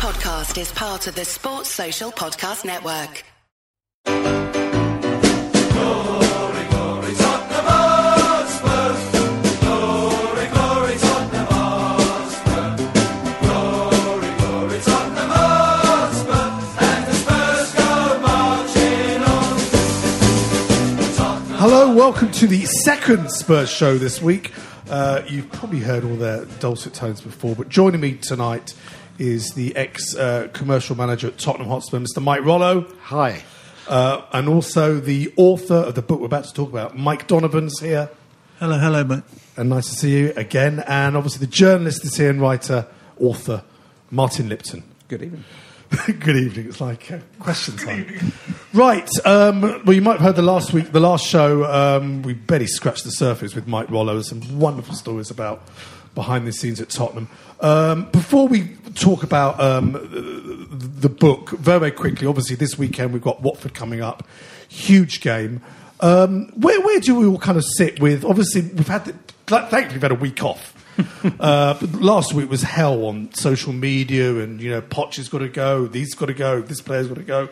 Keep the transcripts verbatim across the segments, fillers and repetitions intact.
podcast is part of the Sports Social Podcast Network. Glory, glory, Tottenham Hotspurs. Glory, glory, Tottenham Hotspur. Glory, glory, Tottenham Hotspur. And the Spurs go marching on. Tottenham. Hello, welcome to the second Spurs show this week. Uh, you've probably heard all their dulcet tones before, but joining me tonight is the ex-commercial uh, manager at Tottenham Hotspur, Mister Mike Rollo. Hi. Uh, and also the author of the book we're about to talk about, Mike Donovan's here. Hello, hello, mate. And nice to see you again. And obviously the journalist is here and writer, author, Martin Lipton. Good evening. Good evening. It's like uh, question time. Right. Um, well, you might have heard the last week, the last show, um, we barely scratched the surface with Mike Rollo. There's some wonderful stories about behind the scenes at Tottenham. Um, before we talk about um, the, the book, very quickly, obviously this weekend we've got Watford coming up, huge game. Um, where, where do we all kind of sit with, obviously we've had, the, thankfully we've had a week off. uh, but last week was hell on social media and, you know, Poch has got to go, these got to go, this player's got to go.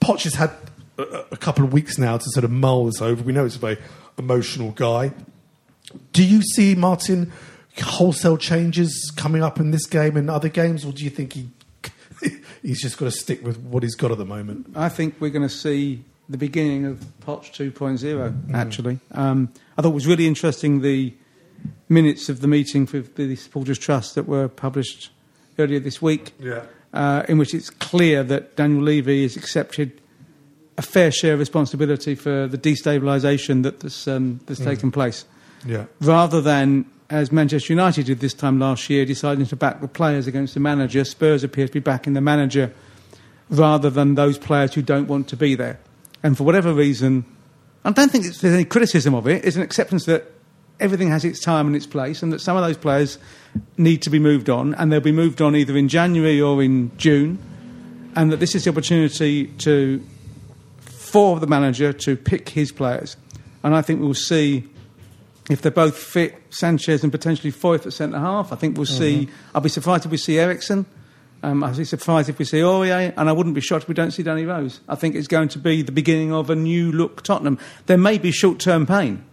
Poch has had a, a couple of weeks now to sort of mull this over. We know he's a very emotional guy. Do you see, Martin, wholesale changes coming up in this game and other games, or do you think he he's just got to stick with what he's got at the moment? I think we're going to see the beginning of Poch two point oh, actually. Mm. Um, I thought it was really interesting, the minutes of the meeting for the Supporters' Trust that were published earlier this week, yeah. uh, in which it's clear that Daniel Levy has accepted a fair share of responsibility for the destabilisation that this, um, that's mm. taken place. Yeah. Rather than, as Manchester United did this time last year, deciding to back the players against the manager, Spurs appear to be backing the manager rather than those players who don't want to be there. And for whatever reason, I don't think there's any criticism of it. It's an acceptance that everything has its time and its place and that some of those players need to be moved on, and they'll be moved on either in January or in June, and that this is the opportunity to for the manager to pick his players. And I think we'll see... If they're both fit, Sanchez and potentially Foyth at centre-half, I think we'll see... Mm-hmm. I'll be surprised if we see Eriksson. Um, I'll be surprised if we see Aurier. And I wouldn't be shocked if we don't see Danny Rose. I think it's going to be the beginning of a new look Tottenham. There may be short-term pain.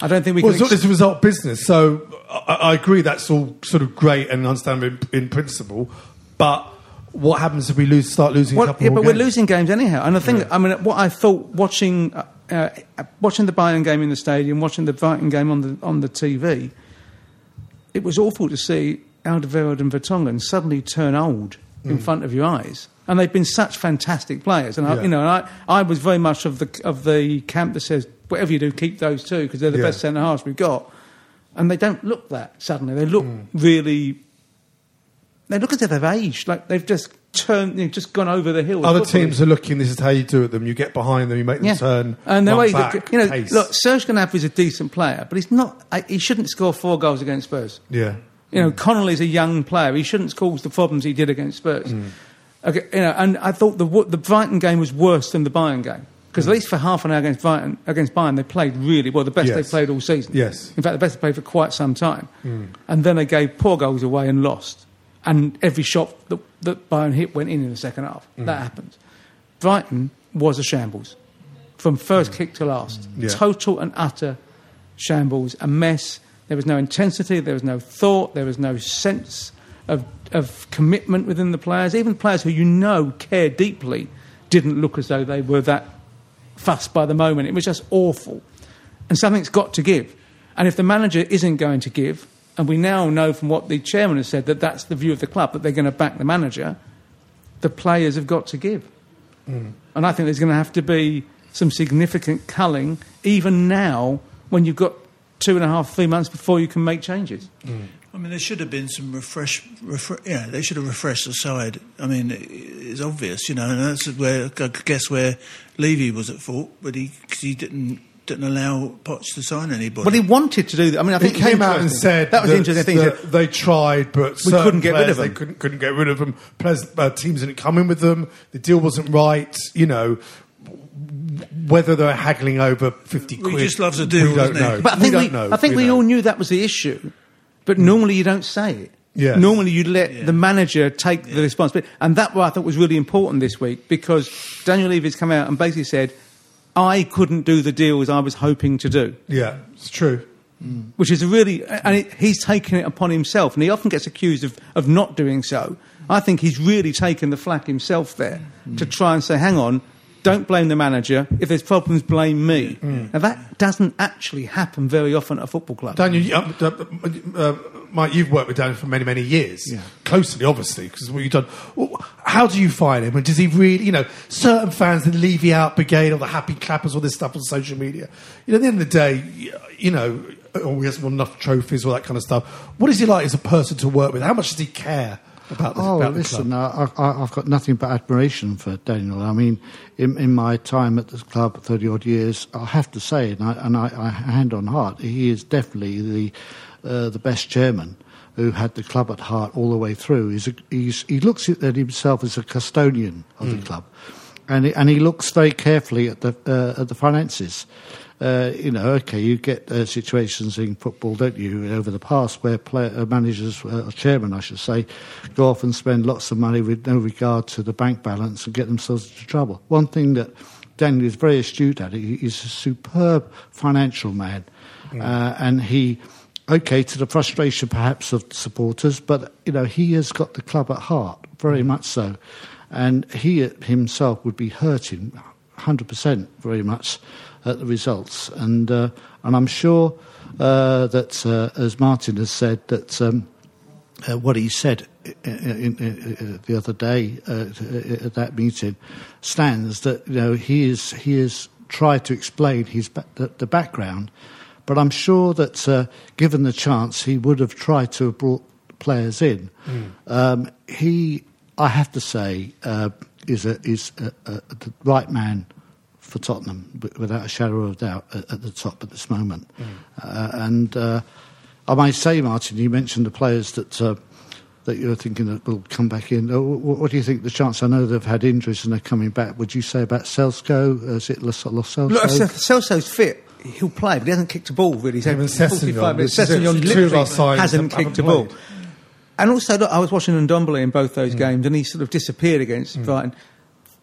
I don't think we well, can... Well, it's ex- not this result business. So I, I agree that's all sort of great and understandable in, in principle. But what happens if we lose? start losing well, a couple yeah, more games? Yeah, but we're losing games anyhow. And I think... Yeah. I mean, what I thought watching... Uh, Uh, watching the Bayern game in the stadium, watching the Brighton game on the on the T V, it was awful to see Alderweireld and Vertonghen suddenly turn old mm. in front of your eyes. And they've been such fantastic players. And I, yeah. you know, I, I was very much of the of the camp that says whatever you do, keep those two because they're the yeah. best centre halves we've got. And they don't look that suddenly. They look mm. really. They look as if they've aged. Like they've just. Turn, you've just gone over the hill. Other teams are looking. This is how you do it. Them, you get behind them, you make them yeah. turn. And the way back, look, you know, pace. Look, Serge Gnabry is a decent player, but he's not. He shouldn't score four goals against Spurs. Yeah, you know, mm. Connolly's a young player. He shouldn't cause the problems he did against Spurs. Mm. Okay, you know, and I thought the the Brighton game was worse than the Bayern game because mm. at least for half an hour against Brighton, against Bayern, they played really well. The best yes. they played all season. Yes, in fact, the best they played for quite some time. Mm. And then they gave poor goals away and lost. And every shot that, that Bayern hit went in in the second half. Mm. That happened. Brighton was a shambles. From first mm. kick to last. Yeah. Total and utter shambles. A mess. There was no intensity. There was no thought. There was no sense of of commitment within the players. Even players who you know care deeply didn't look as though they were that fussed by the moment. It was just awful. And something's got to give. And if the manager isn't going to give... And we now know from what the chairman has said that that's the view of the club, that they're going to back the manager. The players have got to give. Mm. And I think there's going to have to be some significant culling, even now, when you've got two and a half, three months before you can make changes. Mm. I mean, there should have been some refresh... Refre- yeah, they should have refreshed the side. I mean, it, it's obvious, you know, and that's where I could guess where Levy was at fault, but he, 'cause he didn't... didn't allow Poch to sign anybody. Well, he wanted to do that. I mean, I think he came out and said that was the interesting thing. The, they tried, but we couldn't get players, rid of them. They couldn't, couldn't get rid of them. Players, uh, teams didn't come in with them. The deal wasn't right. You know, whether they were haggling over fifty quid, we just love to do. We don't know. But I think we, we, don't know. I think we, we all knew that was the issue. But normally, you don't say it. Yeah. Normally you'd let yeah. the manager take yeah. the responsibility. And that, I thought, was really important this week, because Daniel Levy's come out and basically said, I couldn't do the deals I was hoping to do. Yeah, it's true. Mm. Which is really... And it, he's taken it upon himself, and he often gets accused of, of not doing so. I think he's really taken the flak himself there mm. to try and say, hang on, don't blame the manager. If there's problems, blame me. Mm. Now, that doesn't actually happen very often at a football club. Daniel, uh, uh, Mike, you've worked with Daniel for many, many years. Yeah. Closely, obviously, because of what you've done. How do you find him? And does he really, you know, certain fans, the Levy Out Brigade, all the happy clappers, all this stuff on social media. You know, at the end of the day, you know, oh, he hasn't won enough trophies, all that kind of stuff. What is he like as a person to work with? How much does he care? About the, oh, about listen, I, I, I've got nothing but admiration for Daniel. I mean, in, in my time at this club, thirty-odd years, I have to say, and I, and I, I hand on heart, he is definitely the uh, the best chairman who had the club at heart all the way through. He's a, he's, he looks at himself as a custodian of mm. the club, and he, and he looks very carefully at the uh, at the finances. Uh, you know, okay, you get uh, situations in football, don't you, over the past where player, uh, managers, uh, or chairmen, I should say, go off and spend lots of money with no regard to the bank balance and get themselves into trouble. One thing that Daniel is very astute at, he, he's a superb financial man. Mm. Uh, and he, okay, to the frustration perhaps of supporters, but, you know, he has got the club at heart, very mm. much so. And he himself would be hurting one hundred percent very much at the results, and uh, and I'm sure uh, that uh, as Martin has said, that um, uh, what he said in, in, in the other day uh, at that meeting stands. That, you know, he is he has tried to explain his the, the background, but I'm sure that uh, given the chance, he would have tried to have brought players in. Mm. Um, he, I have to say, uh, is a, is a, a, the right man for Tottenham, without a shadow of a doubt, at the top at this moment. Mm. Uh, and uh, I might say, Martin, you mentioned the players that uh, that you're thinking that will come back in. Oh, what do you think the chance? I know they've had injuries and they're coming back. Would you say about Celso? Is it Los Celso? Look, Celso's fit. He'll play, but he hasn't kicked a ball, really. He's had forty-five minutes. Sessegnon literally hasn't kicked a ball. And also, look, I was watching Ndombele in both those mm. games, and he sort of disappeared against mm. Brighton.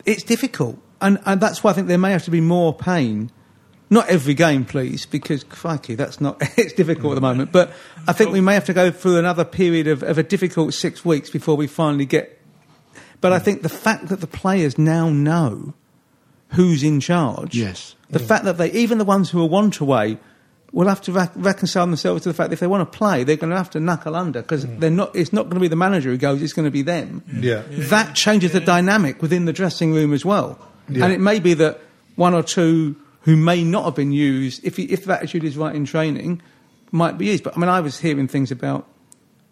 It's difficult. And, and that's why I think there may have to be more pain. Not every game, please, because, crikey, that's not... It's difficult at the moment. But I think we may have to go through another period of, of a difficult six weeks before we finally get... But I think the fact that the players now know who's in charge... Yes. The yeah. fact that they... Even the ones who are want-away will have to rec- reconcile themselves to the fact that if they want to play, they're going to have to knuckle under, because mm. they're not. It's not going to be the manager who goes, it's going to be them. Yeah. yeah. That changes the dynamic within the dressing room as well. Yeah. And it may be that one or two who may not have been used, if, he, if that attitude is right in training, might be used. But, I mean, I was hearing things about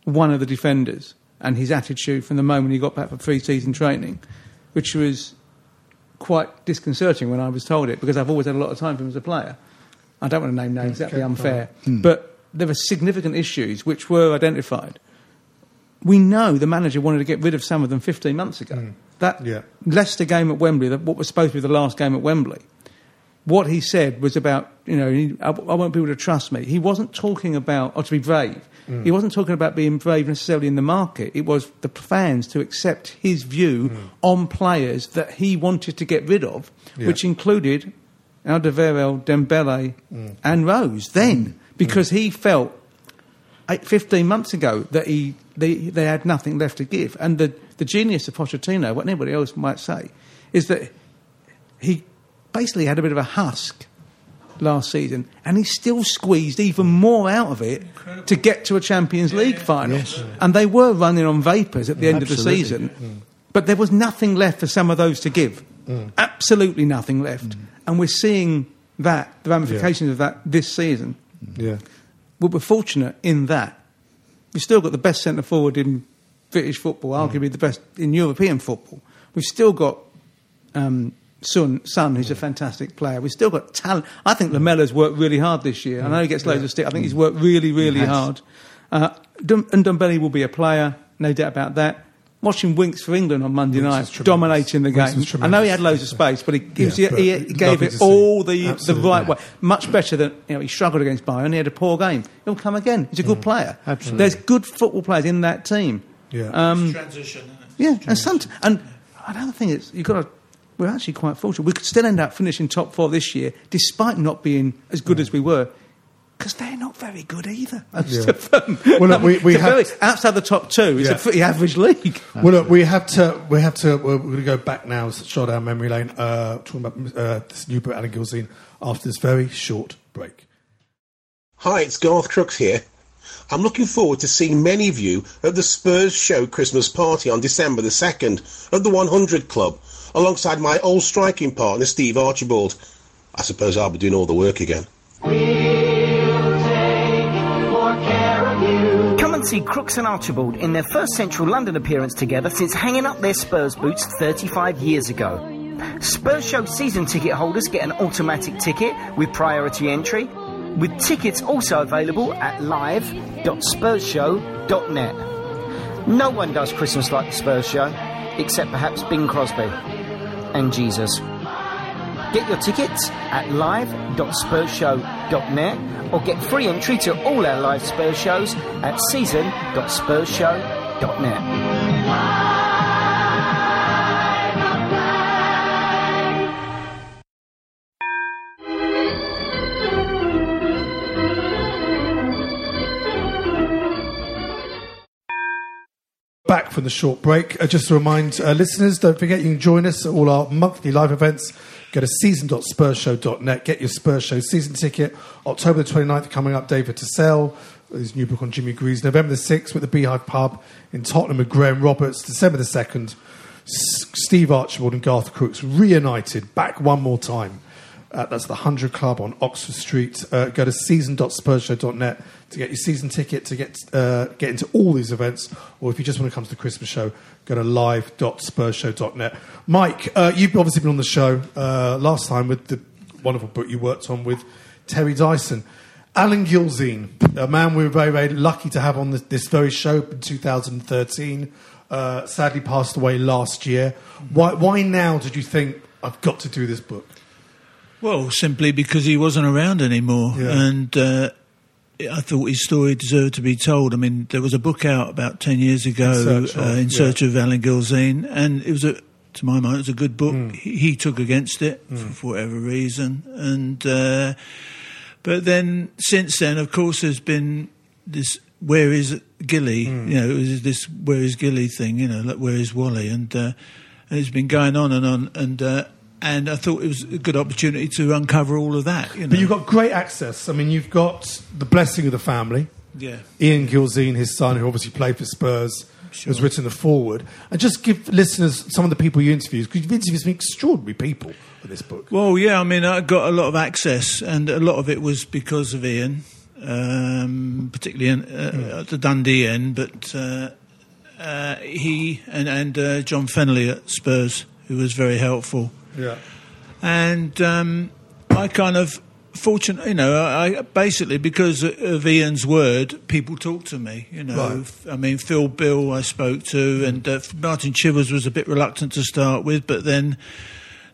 one of the defenders and his attitude from the moment he got back for pre-season training, which was quite disconcerting when I was told it, because I've always had a lot of time for him as a player. I don't want to name names, that'd be unfair. Mm. But there were significant issues which were identified. We know the manager wanted to get rid of some of them fifteen months ago. Mm. That yeah. Leicester game at Wembley, the, what was supposed to be the last game at Wembley, what he said was about, you know, he, I, I want people to trust me. He wasn't talking about, or to be brave. Mm. He wasn't talking about being brave necessarily in the market. It was the fans to accept his view mm. on players that he wanted to get rid of, yeah. which included Alderweireld, Dembele mm. and Rose then, mm. because mm. he felt eight, fifteen months ago that he... They they had nothing left to give. And the, the genius of Pochettino, what anybody else might say, is that he basically had a bit of a husk last season, and he still squeezed even more out of it Incredible. to get to a Champions yeah, League yeah. final. Yes. And they were running on vapours at the yeah, end absolutely. of the season. Mm. But there was nothing left for some of those to give. Mm. Absolutely nothing left. Mm. And we're seeing that, the ramifications yeah. of that this season. Yeah, well, we're fortunate in that. We've still got the best centre-forward in British football, arguably mm. the best in European football. We've still got um, Son, Son, who's mm. a fantastic player. We've still got talent. I think Lamella's worked really hard this year. Mm. I know he gets loads yeah. of stick. I think he's worked really, really hard. Uh, and Dembele will be a player, no doubt about that. watching Winks for England on Monday Winks night, dominating the game. I know he had loads of space, but he, yeah, he, but he gave it all the, the right yeah. way. Much better than, you know, he struggled against Bayern, he had a poor game. He'll come again. He's a good yeah, player. Absolutely. There's good football players in that team. Yeah. Um, transition. Isn't it? Yeah, transition. And sometimes, and another thing is, you've got to, we're actually quite fortunate. We could still end up finishing top four this year, despite not being as good yeah. as we were. Because they're not very good either. Yeah. Well, look, we, we have very, outside the top two, it's yeah. a pretty average league. Absolutely. Well, look, we have to. We have to. We're going to go back now, shot down memory lane, uh, talking about uh, this new book, Alan Gilzean, after this very short break. Hi, it's Garth Crooks here. I'm looking forward to seeing many of you at the Spurs Show Christmas party on December the second at the one hundred Club, alongside my old striking partner Steve Archibald. I suppose I'll be doing all the work again. See Crooks and Archibald in their first Central London appearance together since hanging up their Spurs boots thirty-five years ago. Spurs Show season ticket holders get an automatic ticket with priority entry, with tickets also available at live dot spurs show dot net. No one does Christmas like the Spurs Show, except perhaps Bing Crosby and Jesus. Get your tickets at live dot spurs show dot net or get free entry to all our live Spurs shows at season dot spurs show dot net. Back from the short break. Uh, just to remind uh, listeners, don't forget you can join us at all our monthly live events. Go to season dot spurs show dot net, get your Spurs Show season ticket. October the twenty-ninth, coming up, David Tossell, his new book on Jimmy Greaves. November the sixth, with the Beehive Pub in Tottenham with Graham Roberts. December the second, S- Steve Archibald and Garth Crooks reunited, back one more time. Uh, that's the one hundred Club on Oxford Street. Uh, go to season dot spurs show dot net to get your season ticket, to get uh, get into all these events. Or if you just want to come to the Christmas show, go to live dot spurs show dot net. Mike, uh, you've obviously been on the show uh, last time with the wonderful book you worked on with Terry Dyson. Alan Gilzean, a man we were very, very lucky to have on this, this very show in two thousand thirteen, uh, sadly passed away last year. Why, why now did you think, I've got to do this book? Well, simply because he wasn't around anymore. Yeah. And uh, I thought his story deserved to be told. I mean, there was a book out about ten years ago, In Search, uh, of, in search yeah. of Alan Gilzean, and it was, a, to my mind, it was a good book. Mm. He, he took against it mm. for, for whatever reason. And uh, but then, since then, of course, there's been this "Where is Gilly?" Mm. You know, it was this "Where is Gilly?" thing. You know, like "Where is Wally?" and uh, and it's been going on and on and. Uh, And I thought it was a good opportunity to uncover all of that. You know? But you've got great access. I mean, you've got the blessing of the family. Yeah. Ian Gilzean, his son, who obviously played for Spurs, sure. has written the foreword. And just give listeners some of the people you interviewed, because you've interviewed some extraordinary people for this book. Well, yeah, I mean, I got a lot of access, and a lot of it was because of Ian, um, particularly in, uh, yeah. at the Dundee end, but uh, uh, he and, and uh, John Fennelly at Spurs, who was very helpful. Yeah, and um, I kind of fortunate, you know, I basically because of Ian's word, people talked to me. You know, right. I mean, Phil Bill I spoke to, and uh, Martin Chivers was a bit reluctant to start with, but then,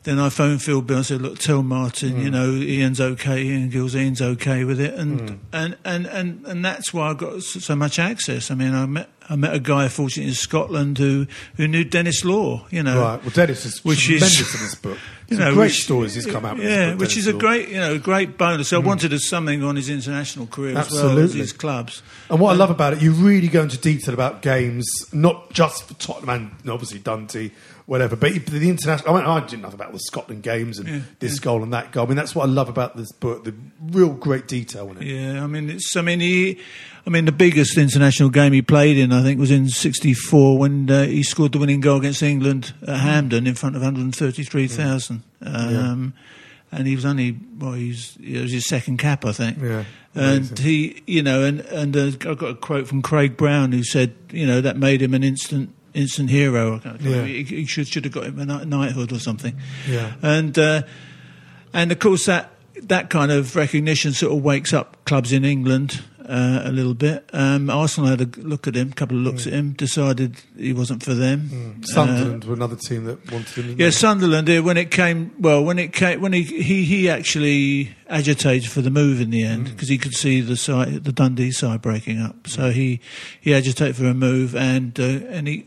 then I phoned Phil Bill and said, "Look, tell Martin, mm. you know, Ian's okay, Ian Gilzean's okay with it," and, mm. and, and, and, and that's why I got so much access. I mean, I met. I met a guy, fortunately, in Scotland who, who knew Dennis Law, you know. Right, well, Dennis is tremendous is, in this book. You know, great which, stories he's come out with. Yeah, book, which Dennis is a Law. great, you know, great bonus. So mm. I wanted something on his international career Absolutely. as well as his clubs. And what um, I love about it, you really go into detail about games, not just for Tottenham and obviously Dundee, whatever, but the international. I mean, I didn't know about the Scotland games and yeah, this yeah. goal and that goal. I mean, that's what I love about this book, the real great detail in it. Yeah, I mean, it's, I mean, he. I mean, the biggest international game he played in, I think, was in sixty-four when uh, he scored the winning goal against England at Hampden in front of one hundred thirty-three thousand. Yeah. Um, yeah. And he was only, well, he was, it was his second cap, I think. Yeah. And he, you know, and, and uh, I got a quote from Craig Brown who said, you know, that made him an instant instant hero. I can't yeah. he, he should, should have got him a knighthood or something. Yeah. And, uh, and of course, that, that kind of recognition sort of wakes up clubs in England. uh, a little bit. Um, Arsenal had a look at him, a couple of looks mm. at him, decided he wasn't for them. Mm. Sunderland uh, were another team that wanted him. Yeah, they? Sunderland. When it came, well, when it came, when he he, he actually agitated for the move in the end because mm. he could see the side, the Dundee side breaking up. So he he agitated for a move, and uh, and he.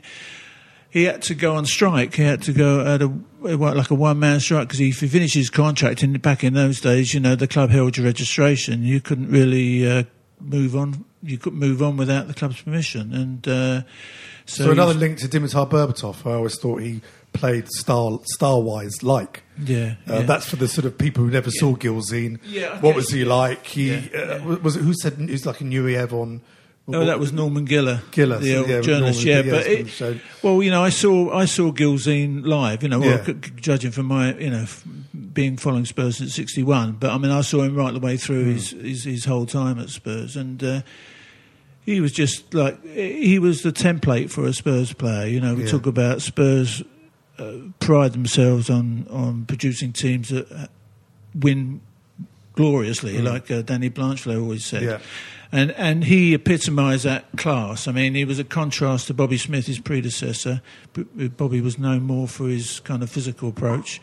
He had to go on strike. He had to go at a, like a one-man strike because if he finished his contract in, back in those days, you know, the club held your registration. You couldn't really uh, move on. You couldn't move on without the club's permission. And uh, so, so another link to Dimitar Berbatov, who I always thought he played star, star-wise like. Yeah, uh, yeah. That's for the sort of people who never yeah. saw Gilzean. Yeah, what was he yeah. like? He yeah, uh, yeah. was it, who said he was like a Nureyev on... Oh, that was Norman Gillar, Gillar the old yeah, journalist. Norman, yeah, but it, well, you know, I saw I saw Gilzean live. You know, well, yeah. judging from my, you know, being following Spurs since sixty-one, but I mean, I saw him right the way through mm. his, his his whole time at Spurs, and uh, he was just like he was the template for a Spurs player. You know, we yeah. talk about Spurs uh, pride themselves on on producing teams that win gloriously, mm. like uh, Danny Blanchflow always said. Yeah. And and he epitomised that class. I mean, he was a contrast to Bobby Smith, his predecessor. Bobby was known more for his kind of physical approach.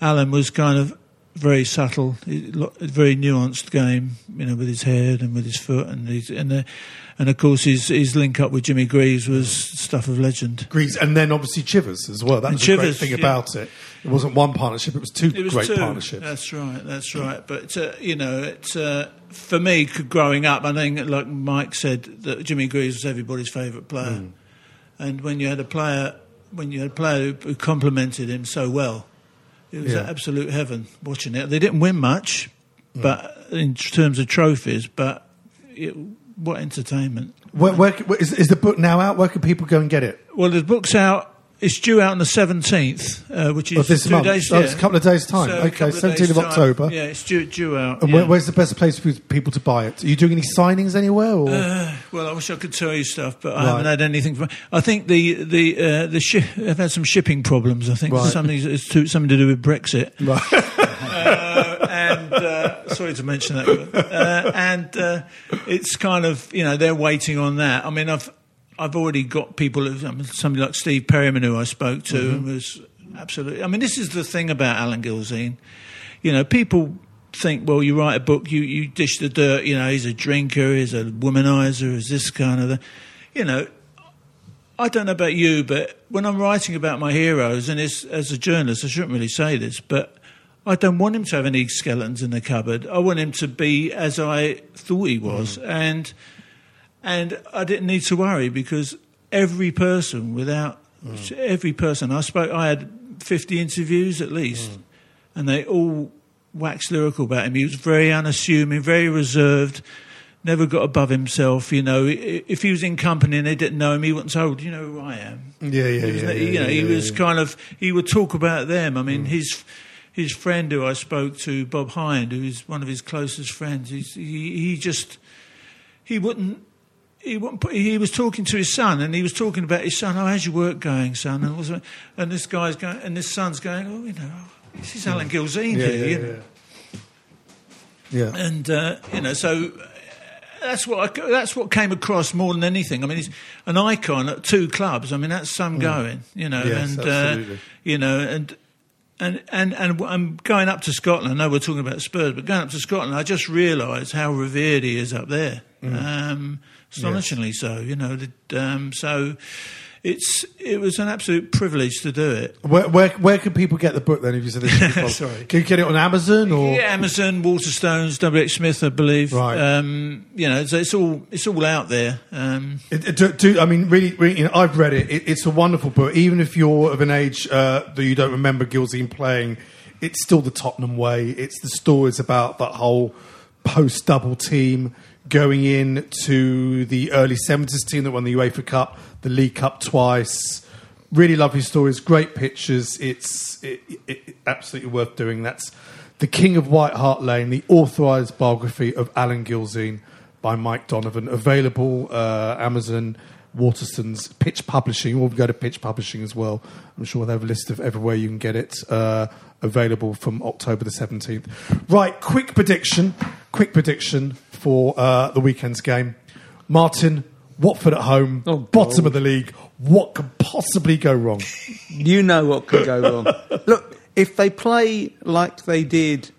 Alan was kind of very subtle, very nuanced game, you know, with his head and with his foot. And his, and, the, and, of course, his, his link-up with Jimmy Greaves was stuff of legend. Greaves, and then, obviously, Chivers as well. That was Chivers, the great thing yeah. about it. It wasn't one partnership, it was two it was great two. partnerships. That's right, that's right. But, uh, you know, it's... Uh, for me, growing up, I think, like Mike said, that Jimmy Greaves was everybody's favourite player. Mm. And when you had a player, when you had a player who complimented him so well, it was yeah. absolute heaven watching it. They didn't win much, mm. but in terms of trophies, but it, what entertainment! Where, where, is, is the book now out? Where can people go and get it? Well, the book's out. It's due out on the seventeenth, uh, which is oh, this two month. days. Yeah. Oh, it's a couple of days' time. So okay, seventeenth of October. Time. Yeah, it's due, due out. And yeah. where, where's the best place for people to buy it? Are you doing any signings anywhere? Or? Uh, well, I wish I could tell you stuff, but right. I haven't had anything. From, I think the the uh, the ship. I've had some shipping problems. I think right. something it's too, something to do with Brexit. Right. uh, and uh, sorry to mention that. But, uh, and uh, it's kind of you know they're waiting on that. I mean, I've. I've already got people, somebody like Steve Perryman, who I spoke to, mm-hmm. and was absolutely... I mean, this is the thing about Alan Gilzean. You know, people think, well, you write a book, you, you dish the dirt, you know, he's a drinker, he's a womanizer, he's this kind of... The, you know, I don't know about you, but when I'm writing about my heroes, and it's, as a journalist, I shouldn't really say this, but I don't want him to have any skeletons in the cupboard. I want him to be as I thought he was, mm. and... And I didn't need to worry because every person, without mm. every person I spoke, I had fifty interviews at least, mm. and they all waxed lyrical about him. He was very unassuming, very reserved, never got above himself. You know, if he was in company and they didn't know him, he wouldn't say, "Oh, do you know who I am?" Yeah, yeah, he was, yeah. You know, yeah, he yeah, was yeah. kind of he would talk about them. I mean, mm. his his friend who I spoke to, Bob Hind, who is one of his closest friends, he he just he wouldn't. He, he was talking to his son, and he was talking about his son. Oh, how's your work going, son? And, also, and this guy's going, and this son's going. Oh, you know, this is Alan Gilzean yeah, here. Yeah, yeah. yeah. And uh, you know, so that's what I, that's what came across more than anything. I mean, he's an icon at two clubs. I mean, that's some going. You know, yes, and absolutely. Uh, you know, and. And, and and and going up to Scotland, I know we're talking about Spurs, but going up to Scotland, I just realised how revered he is up there. Mm. Um, astonishingly yes. so, you know. Um, so it's it was an absolute privilege to do it. Where where, where can people get the book then, if you said this? Sorry. Can you get it on Amazon? Or? Yeah, Amazon, Waterstones, W H. Smith, I believe. Right. Um, you know, so it's all it's all out there. Um, it, it, do, do, I mean, really, really you know, I've read it. it. It's a wonderful book. Even if you're of an age uh, that you don't remember Gilzean playing, it's still the Tottenham way. It's the stories about that whole post-double team going in to the early seventies team that won the UEFA Cup, the League Cup twice. Really lovely stories, great pictures. It's it, it, it, absolutely worth doing. That's The King of White Hart Lane, the authorised biography of Alan Gilzean by Mike Donovan. Available uh, Amazon, Waterstones, Pitch Publishing. Or we'll go to Pitch Publishing as well. I'm sure they have a list of everywhere you can get it. Uh, available from October the seventeenth. Right, quick prediction. Quick prediction for uh, the weekend's game. Martin, Watford at home, oh, bottom of the league. What could possibly go wrong? You know what could go wrong. Look, if they play like they did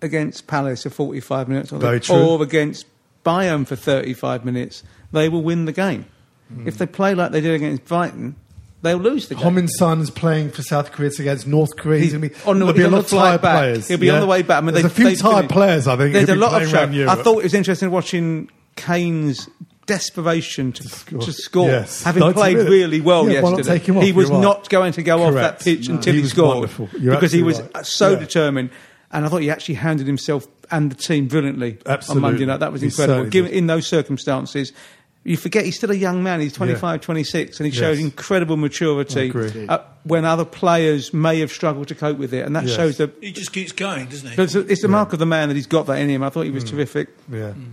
against Palace for forty-five minutes or, Very true. or against Bayern for thirty-five minutes, they will win the game. Mm. If they play like they did against Brighton, they'll lose the game. Heung-min is playing for South Korea against North Korea. He's going to be on the, there'll be a lot of tired back. players. He'll be yeah? on the way back. I mean, there's they, a few tired players, I think. There's a lot of show. I thought it was interesting watching Kane's desperation to, to score, to score yes. having Don't played really, really well yeah, yesterday. He was right. not going to go Correct. off that pitch no. until he, he scored because he was right. so yeah. determined. And I thought he actually handled himself and the team brilliantly Absolutely. on Monday night. That was incredible. Given, in those circumstances, you forget he's still a young man. He's twenty-five, yeah. twenty-six, and he yes. showed incredible maturity uh, when other players may have struggled to cope with it. And that yes. shows that he just keeps going, doesn't he? It's, it's the yeah. mark of the man that he's got that in him. I thought he was mm. terrific. Yeah. Mm.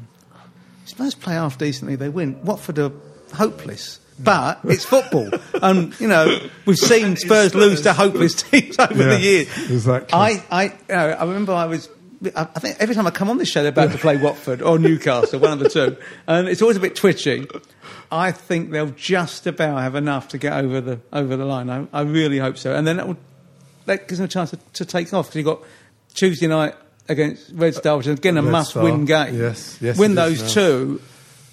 Spurs play half decently, they win. Watford are hopeless, but it's football. And, you know, we've seen Spurs, Spurs lose to hopeless teams over yeah, the years. Exactly. I, I, you know, I remember I was... I think every time I come on this show, they're about to play Watford or Newcastle, one of the two. And it's always a bit twitchy. I think they'll just about have enough to get over the over the line. I, I really hope so. And then that, will, that gives them a chance to, to take off, because you've got Tuesday night against Red Star, which is again a Red must-win Star. game. Yes, yes. Win those is, two,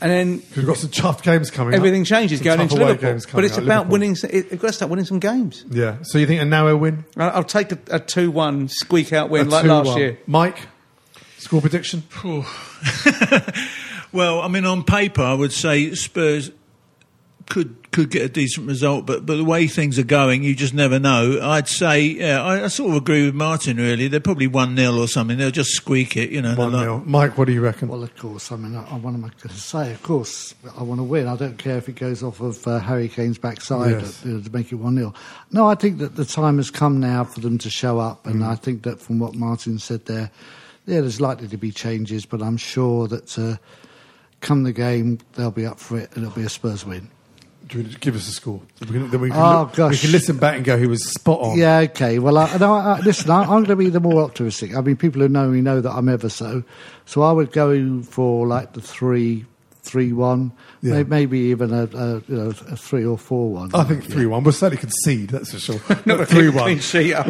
and then we've got some tough games coming. Everything up. changes some going into Liverpool, but it's out. about Liverpool. winning. It, we've got to start winning some games. Yeah. So you think a narrow win? I'll take a, a two-one squeak-out win a like two-one last year. Mike, score prediction? Well, I mean, on paper, I would say Spurs could could get a decent result, but but the way things are going, you just never know. I'd say, yeah, I, I sort of agree with Martin, really. They're probably one nil or something. They'll just squeak it, you know. one nil Mike, what do you reckon? Well, of course, I mean, I, I want to say, of course, I want to win. I don't care if it goes off of uh, Harry Kane's backside yes. to, to make it one nil. No, I think that the time has come now for them to show up, and mm. I think that from what Martin said there, yeah, there's likely to be changes, but I'm sure that uh, come the game, they'll be up for it, and it'll be a Spurs win. Give us a score. Then we can, oh, look, gosh. we can listen back and go, he was spot on. Yeah, okay. Well, I, no, I, listen, I, I'm going to be the more optimistic. I mean, people who know me know that I'm ever so. So I would go for like the three, three one, yeah. maybe, maybe even a, a, you know, a three or four one. I think three yeah. one. We'll certainly concede, that's for sure. Not a three one.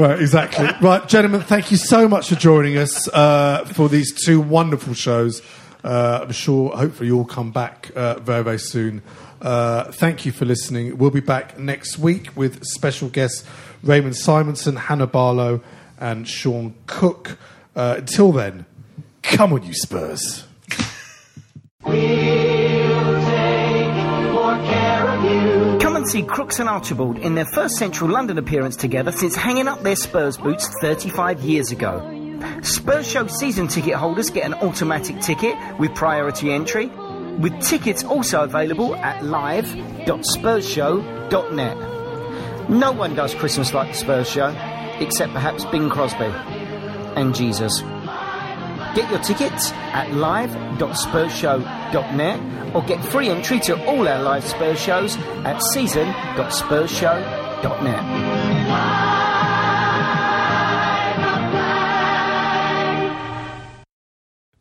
Right, exactly. Right, gentlemen, thank you so much for joining us uh, for these two wonderful shows. Uh, I'm sure, hopefully, you'll come back uh, very, very soon. Uh, thank you for listening. We'll be back next week with special guests Raymond Simonson, Hannah Barlow, and Sean Cook. Uh, until then, come on, you Spurs. We'll take more care of you. Come and see Crooks and Archibald in their first Central London appearance together since hanging up their Spurs boots thirty-five years ago. Spurs Show season ticket holders get an automatic ticket with priority entry, with tickets also available at live dot spurs show dot net. No one does Christmas like the Spurs Show, except perhaps Bing Crosby and Jesus. Get your tickets at live dot spurs show dot net or get free entry to all our live Spurs shows at season dot spurs show dot net.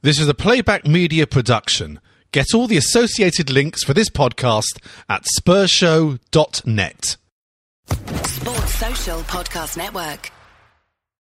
This is a Playback Media production. Get all the associated links for this podcast at spurs show dot net. Sports Social Podcast Network.